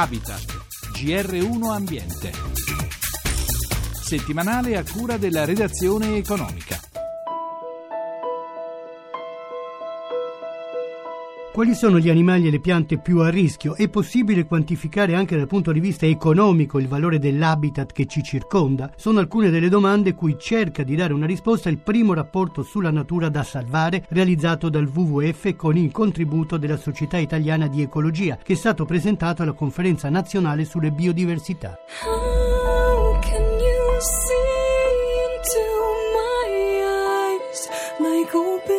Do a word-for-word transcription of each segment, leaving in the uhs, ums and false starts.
Habitat, G R uno Ambiente. Settimanale a cura della redazione economica. Quali sono gli animali e le piante più a rischio? È possibile quantificare anche dal punto di vista economico il valore dell'habitat che ci circonda? Sono alcune delle domande cui cerca di dare una risposta il primo rapporto sulla natura da salvare realizzato dal W W F con il contributo della Società Italiana di Ecologia, che è stato presentato alla Conferenza Nazionale sulle Biodiversità. How can you see into my eyes, like open...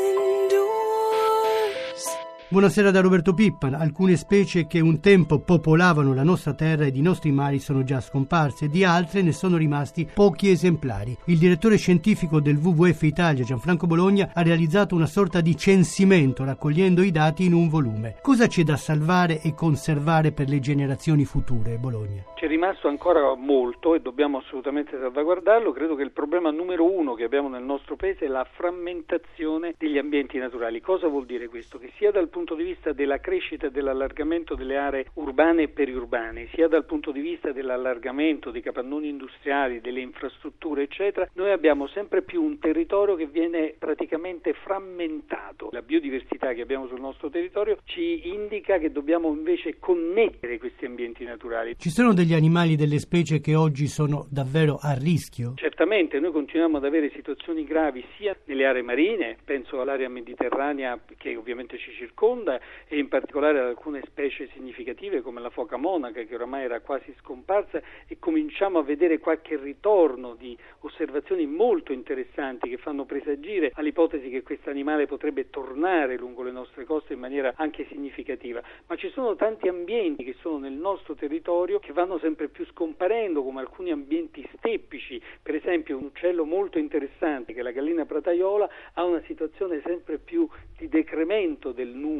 Buonasera da Roberto Pippan. Alcune specie che un tempo popolavano la nostra terra ed i nostri mari sono già scomparse, di altre ne sono rimasti pochi esemplari. Il direttore scientifico del W W F Italia, Gianfranco Bologna, ha realizzato una sorta di censimento raccogliendo i dati in un volume. Cosa c'è da salvare e conservare per le generazioni future, Bologna? C'è rimasto ancora molto e dobbiamo assolutamente salvaguardarlo. Credo che il problema numero uno che abbiamo nel nostro paese è la frammentazione degli ambienti naturali. Cosa vuol dire questo? Che sia dal punto di vista della crescita e dell'allargamento delle aree urbane e periurbane, sia dal punto di vista dell'allargamento dei capannoni industriali, delle infrastrutture eccetera, noi abbiamo sempre più un territorio che viene praticamente frammentato. La biodiversità che abbiamo sul nostro territorio ci indica che dobbiamo invece connettere questi ambienti naturali. Ci sono degli animali, delle specie che oggi sono davvero a rischio? Certamente, noi continuiamo ad avere situazioni gravi sia nelle aree marine, penso all'area mediterranea che ovviamente ci circonda, e in particolare ad alcune specie significative come la foca monaca, che oramai era quasi scomparsa, e cominciamo a vedere qualche ritorno di osservazioni molto interessanti che fanno presagire all'ipotesi che questo animale potrebbe tornare lungo le nostre coste in maniera anche significativa. Ma ci sono tanti ambienti che sono nel nostro territorio che vanno sempre più scomparendo, come alcuni ambienti steppici. Per esempio, un uccello molto interessante che è la gallina prataiola ha una situazione sempre più di decremento del numero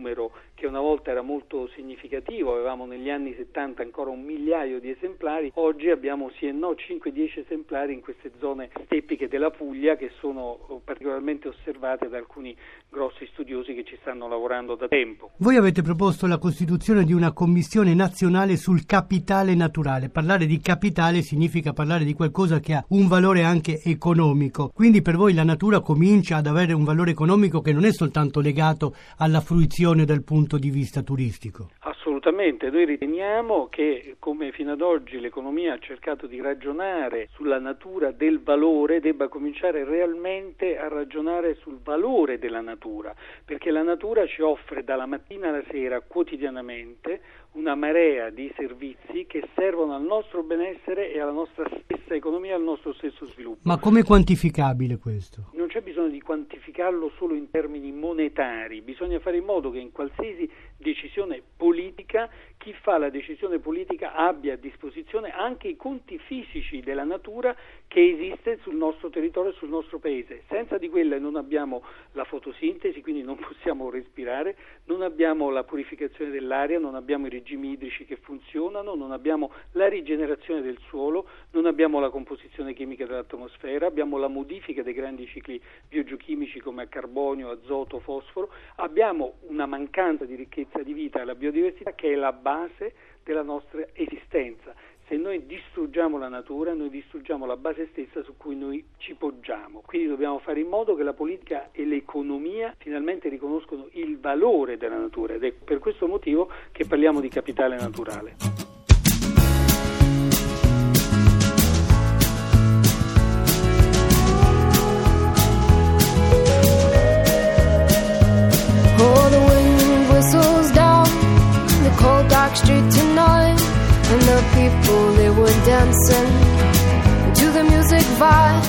che una volta era molto significativo, avevamo negli anni settanta ancora un migliaio di esemplari, oggi abbiamo sì e no cinque dieci esemplari in queste zone steppiche della Puglia che sono particolarmente osservate da alcuni grossi studiosi che ci stanno lavorando da tempo. Voi avete proposto la costituzione di una commissione nazionale sul capitale naturale. Parlare di capitale significa parlare di qualcosa che ha un valore anche economico, quindi per voi la natura comincia ad avere un valore economico che non è soltanto legato alla fruizione dal punto di vista turistico. Assolutamente, noi riteniamo che come fino ad oggi l'economia ha cercato di ragionare sulla natura del valore, debba cominciare realmente a ragionare sul valore della natura, perché la natura ci offre dalla mattina alla sera quotidianamente una marea di servizi che servono al nostro benessere e alla nostra stessa economia, al nostro stesso sviluppo. Ma come è quantificabile questo? Non c'è bisogno di quantificarlo solo in termini monetari, bisogna fare in modo che in qualsiasi decisione politica chi fa la decisione politica abbia a disposizione anche i conti fisici della natura che esiste sul nostro territorio e sul nostro paese. Senza di quella non abbiamo la fotosintesi, quindi non possiamo respirare, non abbiamo la purificazione dell'aria, non abbiamo i regimi idrici che funzionano, non abbiamo la rigenerazione del suolo, non abbiamo la composizione chimica dell'atmosfera, abbiamo la modifica dei grandi cicli biogeochimici come carbonio, azoto, fosforo, abbiamo una mancanza di ricchezza di vita e la biodiversità che è la base della nostra esistenza. Se noi distruggiamo la natura, noi distruggiamo la base stessa su cui noi ci poggiamo. Quindi dobbiamo fare in modo che la politica e l'economia finalmente riconoscono il valore della natura, ed è per questo motivo che parliamo di capitale naturale. Oh, the wind whistles down the cold dark street tonight. And the people, they were dancing to the music vibe.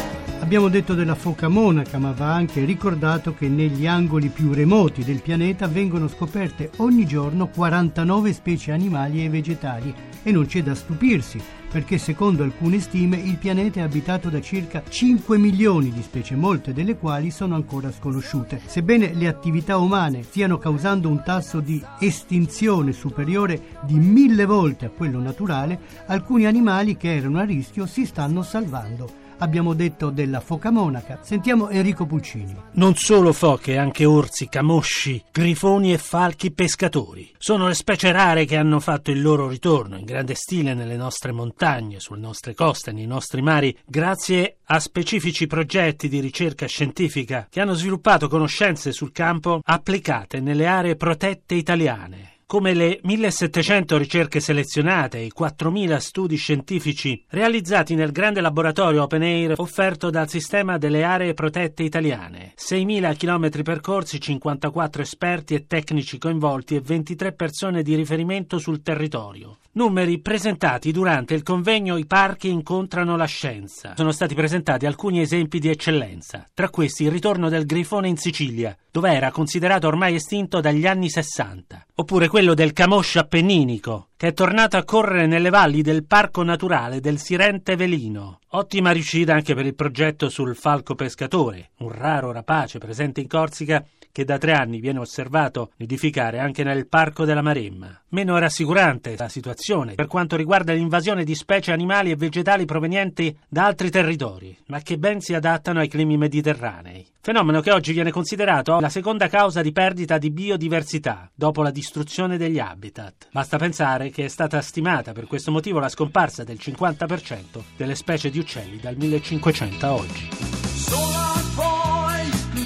Abbiamo detto della foca monaca, ma va anche ricordato che negli angoli più remoti del pianeta vengono scoperte ogni giorno quarantanove specie animali e vegetali, e non c'è da stupirsi, perché secondo alcune stime il pianeta è abitato da circa cinque milioni di specie, molte delle quali sono ancora sconosciute. Sebbene le attività umane stiano causando un tasso di estinzione superiore di mille volte a quello naturale, alcuni animali che erano a rischio si stanno salvando. Abbiamo detto della foca monaca, sentiamo Enrico Puccini. Non solo foche, anche orsi, camosci, grifoni e falchi pescatori. Sono le specie rare che hanno fatto il loro ritorno in grande stile nelle nostre montagne, sulle nostre coste, nei nostri mari, grazie a specifici progetti di ricerca scientifica che hanno sviluppato conoscenze sul campo applicate nelle aree protette italiane, come le millesettecento ricerche selezionate e i quattromila studi scientifici realizzati nel grande laboratorio open air offerto dal sistema delle aree protette italiane, seimila chilometri percorsi, cinquantaquattro esperti e tecnici coinvolti e ventitré persone di riferimento sul territorio. Numeri presentati durante il convegno I parchi incontrano la scienza. Sono stati presentati alcuni esempi di eccellenza, tra questi il ritorno del grifone in Sicilia, dove era considerato ormai estinto dagli anni sessanta, oppure quello del camoscio appenninico, che è tornato a correre nelle valli del parco naturale del Sirente Velino. Ottima riuscita anche per il progetto sul falco pescatore, un raro rapace presente in Corsica che da tre anni viene osservato nidificare anche nel parco della Maremma. Meno rassicurante la situazione per quanto riguarda l'invasione di specie animali e vegetali provenienti da altri territori, ma che ben si adattano ai climi mediterranei. Fenomeno che oggi viene considerato la seconda causa di perdita di biodiversità dopo la distruzione degli habitat. Basta pensare che è stata stimata per questo motivo la scomparsa del cinquanta per cento delle specie di uccelli dal millecinquecento a oggi.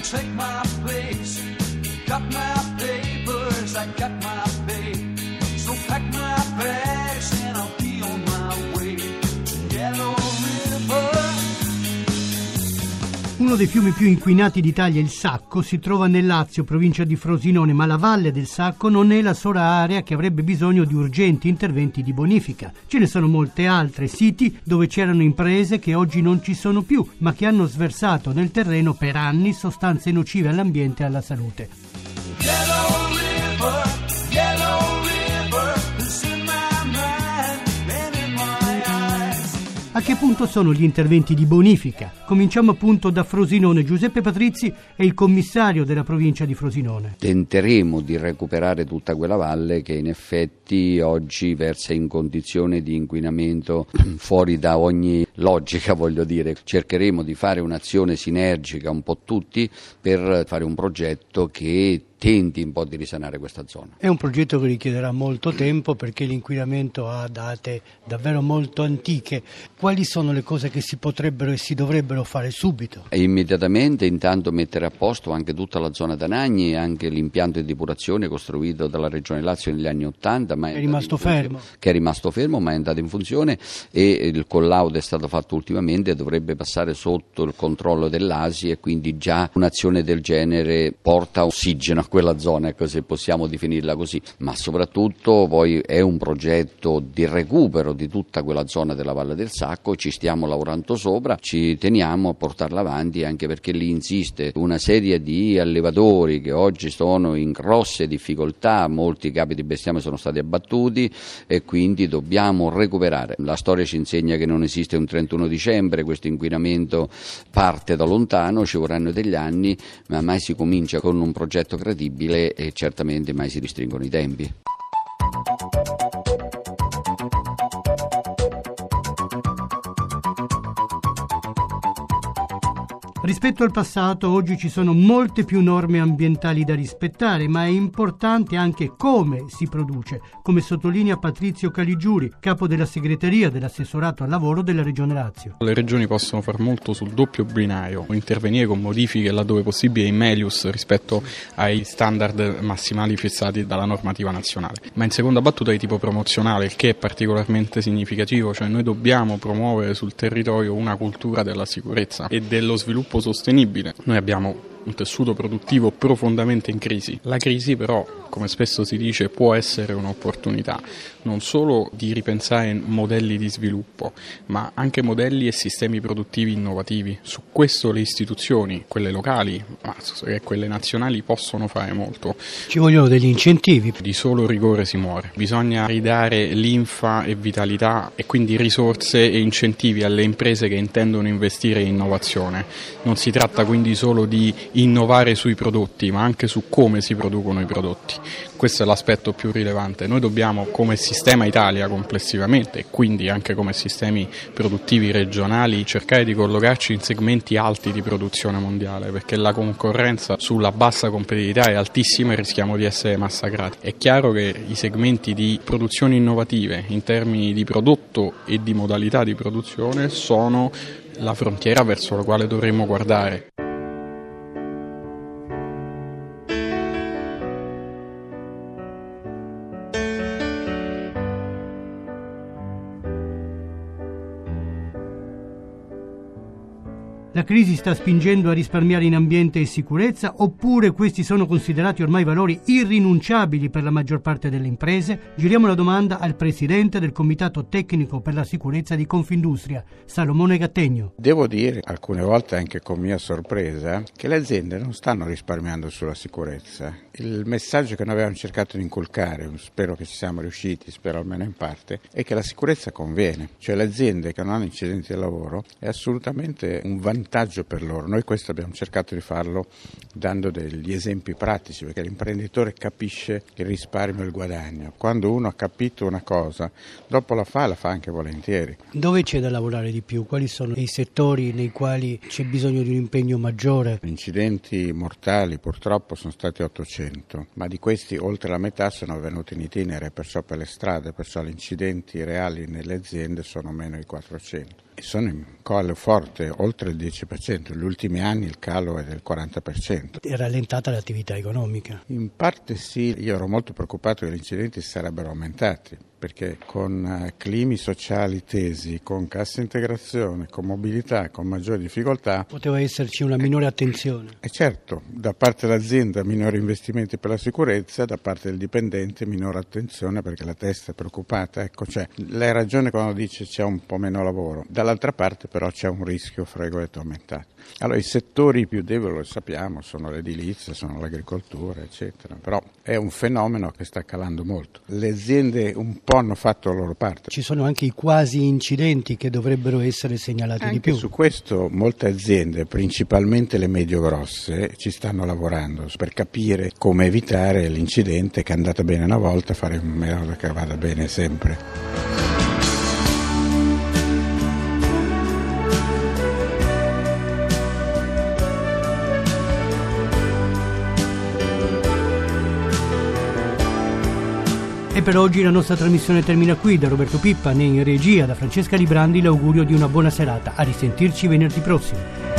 Take my place, got my papers, I got my pay, so pack my bags and I'll be on my way to Yellow River. Uno dei fiumi più inquinati d'Italia, il Sacco, si trova nel Lazio, provincia di Frosinone, ma la Valle del Sacco non è la sola area che avrebbe bisogno di urgenti interventi di bonifica. Ce ne sono molte altre, siti dove c'erano imprese che oggi non ci sono più, ma che hanno sversato nel terreno per anni sostanze nocive all'ambiente e alla salute. Yellow River, Yellow River, it's in my mind and in my eyes. A che punto sono gli interventi di bonifica? Cominciamo appunto da Frosinone. Giuseppe Patrizi è il commissario della provincia di Frosinone. Tenteremo di recuperare tutta quella valle che in effetti oggi versa in condizione di inquinamento fuori da ogni logica, voglio dire. Cercheremo di fare un'azione sinergica un po' tutti per fare un progetto che tenti un po' di risanare questa zona. È un progetto che richiederà molto tempo perché l'inquinamento ha date davvero molto antiche. Quali sono le cose che si potrebbero e si dovrebbero fare subito? E immediatamente intanto mettere a posto anche tutta la zona Tanagni e anche l'impianto di depurazione costruito dalla Regione Lazio negli anni Ottanta, ma è, è rimasto fermo, che è rimasto fermo ma è andato in funzione, e il collaudo è stato fatto ultimamente, dovrebbe passare sotto il controllo dell'A S I e quindi già un'azione del genere porta ossigeno a quella zona, ecco, se possiamo definirla così, ma soprattutto poi è un progetto di recupero di tutta quella zona della Valle del Sacco. Ci stiamo lavorando sopra, ci teniamo a portarla avanti, anche perché lì insiste una serie di allevatori che oggi sono in grosse difficoltà, molti capi di bestiame sono stati abbattuti e quindi dobbiamo recuperare. La storia ci insegna che non esiste un trentuno dicembre, questo inquinamento parte da lontano, ci vorranno degli anni, ma mai si comincia con un progetto credibile e certamente mai si restringono i tempi. Rispetto al passato, oggi ci sono molte più norme ambientali da rispettare, ma è importante anche come si produce, come sottolinea Patrizio Caligiuri, capo della segreteria dell'assessorato al lavoro della Regione Lazio. Le regioni possono far molto sul doppio binario, intervenire con modifiche laddove possibile in melius rispetto ai standard massimali fissati dalla normativa nazionale, ma in seconda battuta di tipo promozionale, il che è particolarmente significativo, cioè noi dobbiamo promuovere sul territorio una cultura della sicurezza e dello sviluppo sostenibile. Noi abbiamo un tessuto produttivo profondamente in crisi. La crisi però, come spesso si dice, può essere un'opportunità. non solo di ripensare modelli di sviluppo, ma anche modelli e sistemi produttivi innovativi. Su questo le istituzioni, quelle locali e quelle nazionali, possono fare molto. Ci vogliono degli incentivi. Di solo rigore si muore. Bisogna ridare linfa e vitalità e quindi risorse e incentivi alle imprese che intendono investire in innovazione. Non si tratta quindi solo di innovare sui prodotti, ma anche su come si producono i prodotti. Questo è l'aspetto più rilevante. Noi dobbiamo, come sistema Italia complessivamente e quindi anche come sistemi produttivi regionali, cercare di collocarci in segmenti alti di produzione mondiale, perché la concorrenza sulla bassa competitività è altissima e rischiamo di essere massacrati. È chiaro che i segmenti di produzioni innovative in termini di prodotto e di modalità di produzione sono la frontiera verso la quale dovremmo guardare. La crisi sta spingendo a risparmiare in ambiente e sicurezza, oppure questi sono considerati ormai valori irrinunciabili per la maggior parte delle imprese? Giriamo la domanda al presidente del Comitato Tecnico per la Sicurezza di Confindustria, Salomone Gattegno. Devo dire, alcune volte anche con mia sorpresa, che le aziende non stanno risparmiando sulla sicurezza. Il messaggio che noi avevamo cercato di inculcare, spero che ci siamo riusciti, spero almeno in parte, è che la sicurezza conviene. Cioè le aziende che non hanno incidenti di lavoro è assolutamente un vantaggio. vantaggio per loro. Noi questo abbiamo cercato di farlo dando degli esempi pratici, perché l'imprenditore capisce il risparmio e il guadagno. Quando uno ha capito una cosa, dopo la fa, la fa anche volentieri. Dove c'è da lavorare di più? Quali sono i settori nei quali c'è bisogno di un impegno maggiore? Gli incidenti mortali purtroppo sono stati ottocento, ma di questi oltre la metà sono avvenuti in itinere, perciò per le strade, perciò gli incidenti reali nelle aziende sono meno di quattrocento. E sono in calo forte, oltre il dieci per cento, negli ultimi anni il calo è del quaranta per cento. È rallentata l'attività economica? In parte sì, io ero molto preoccupato che gli incidenti sarebbero aumentati, perché con climi sociali tesi, con cassa integrazione, con mobilità, con maggiori difficoltà... Poteva esserci una minore attenzione. E certo, da parte dell'azienda minori investimenti per la sicurezza, da parte del dipendente minore attenzione perché la testa è preoccupata. Ecco, cioè, lei ha ragione quando dice c'è un po' meno lavoro, dall'altra parte però c'è un rischio, fra virgolette, aumentato. Allora i settori più deboli, lo sappiamo, sono l'edilizia, sono l'agricoltura, eccetera, però è un fenomeno che sta calando molto. Le aziende un po' hanno fatto la loro parte. Ci sono anche i quasi incidenti che dovrebbero essere segnalati anche di più. Su questo molte aziende, principalmente le medio-grosse, ci stanno lavorando per capire come evitare l'incidente che è andata bene una volta, fare in modo che vada bene sempre. E per oggi la nostra trasmissione termina qui. Da Roberto Pippan e in regia da Francesca Librandi l'augurio di una buona serata. A risentirci venerdì prossimo.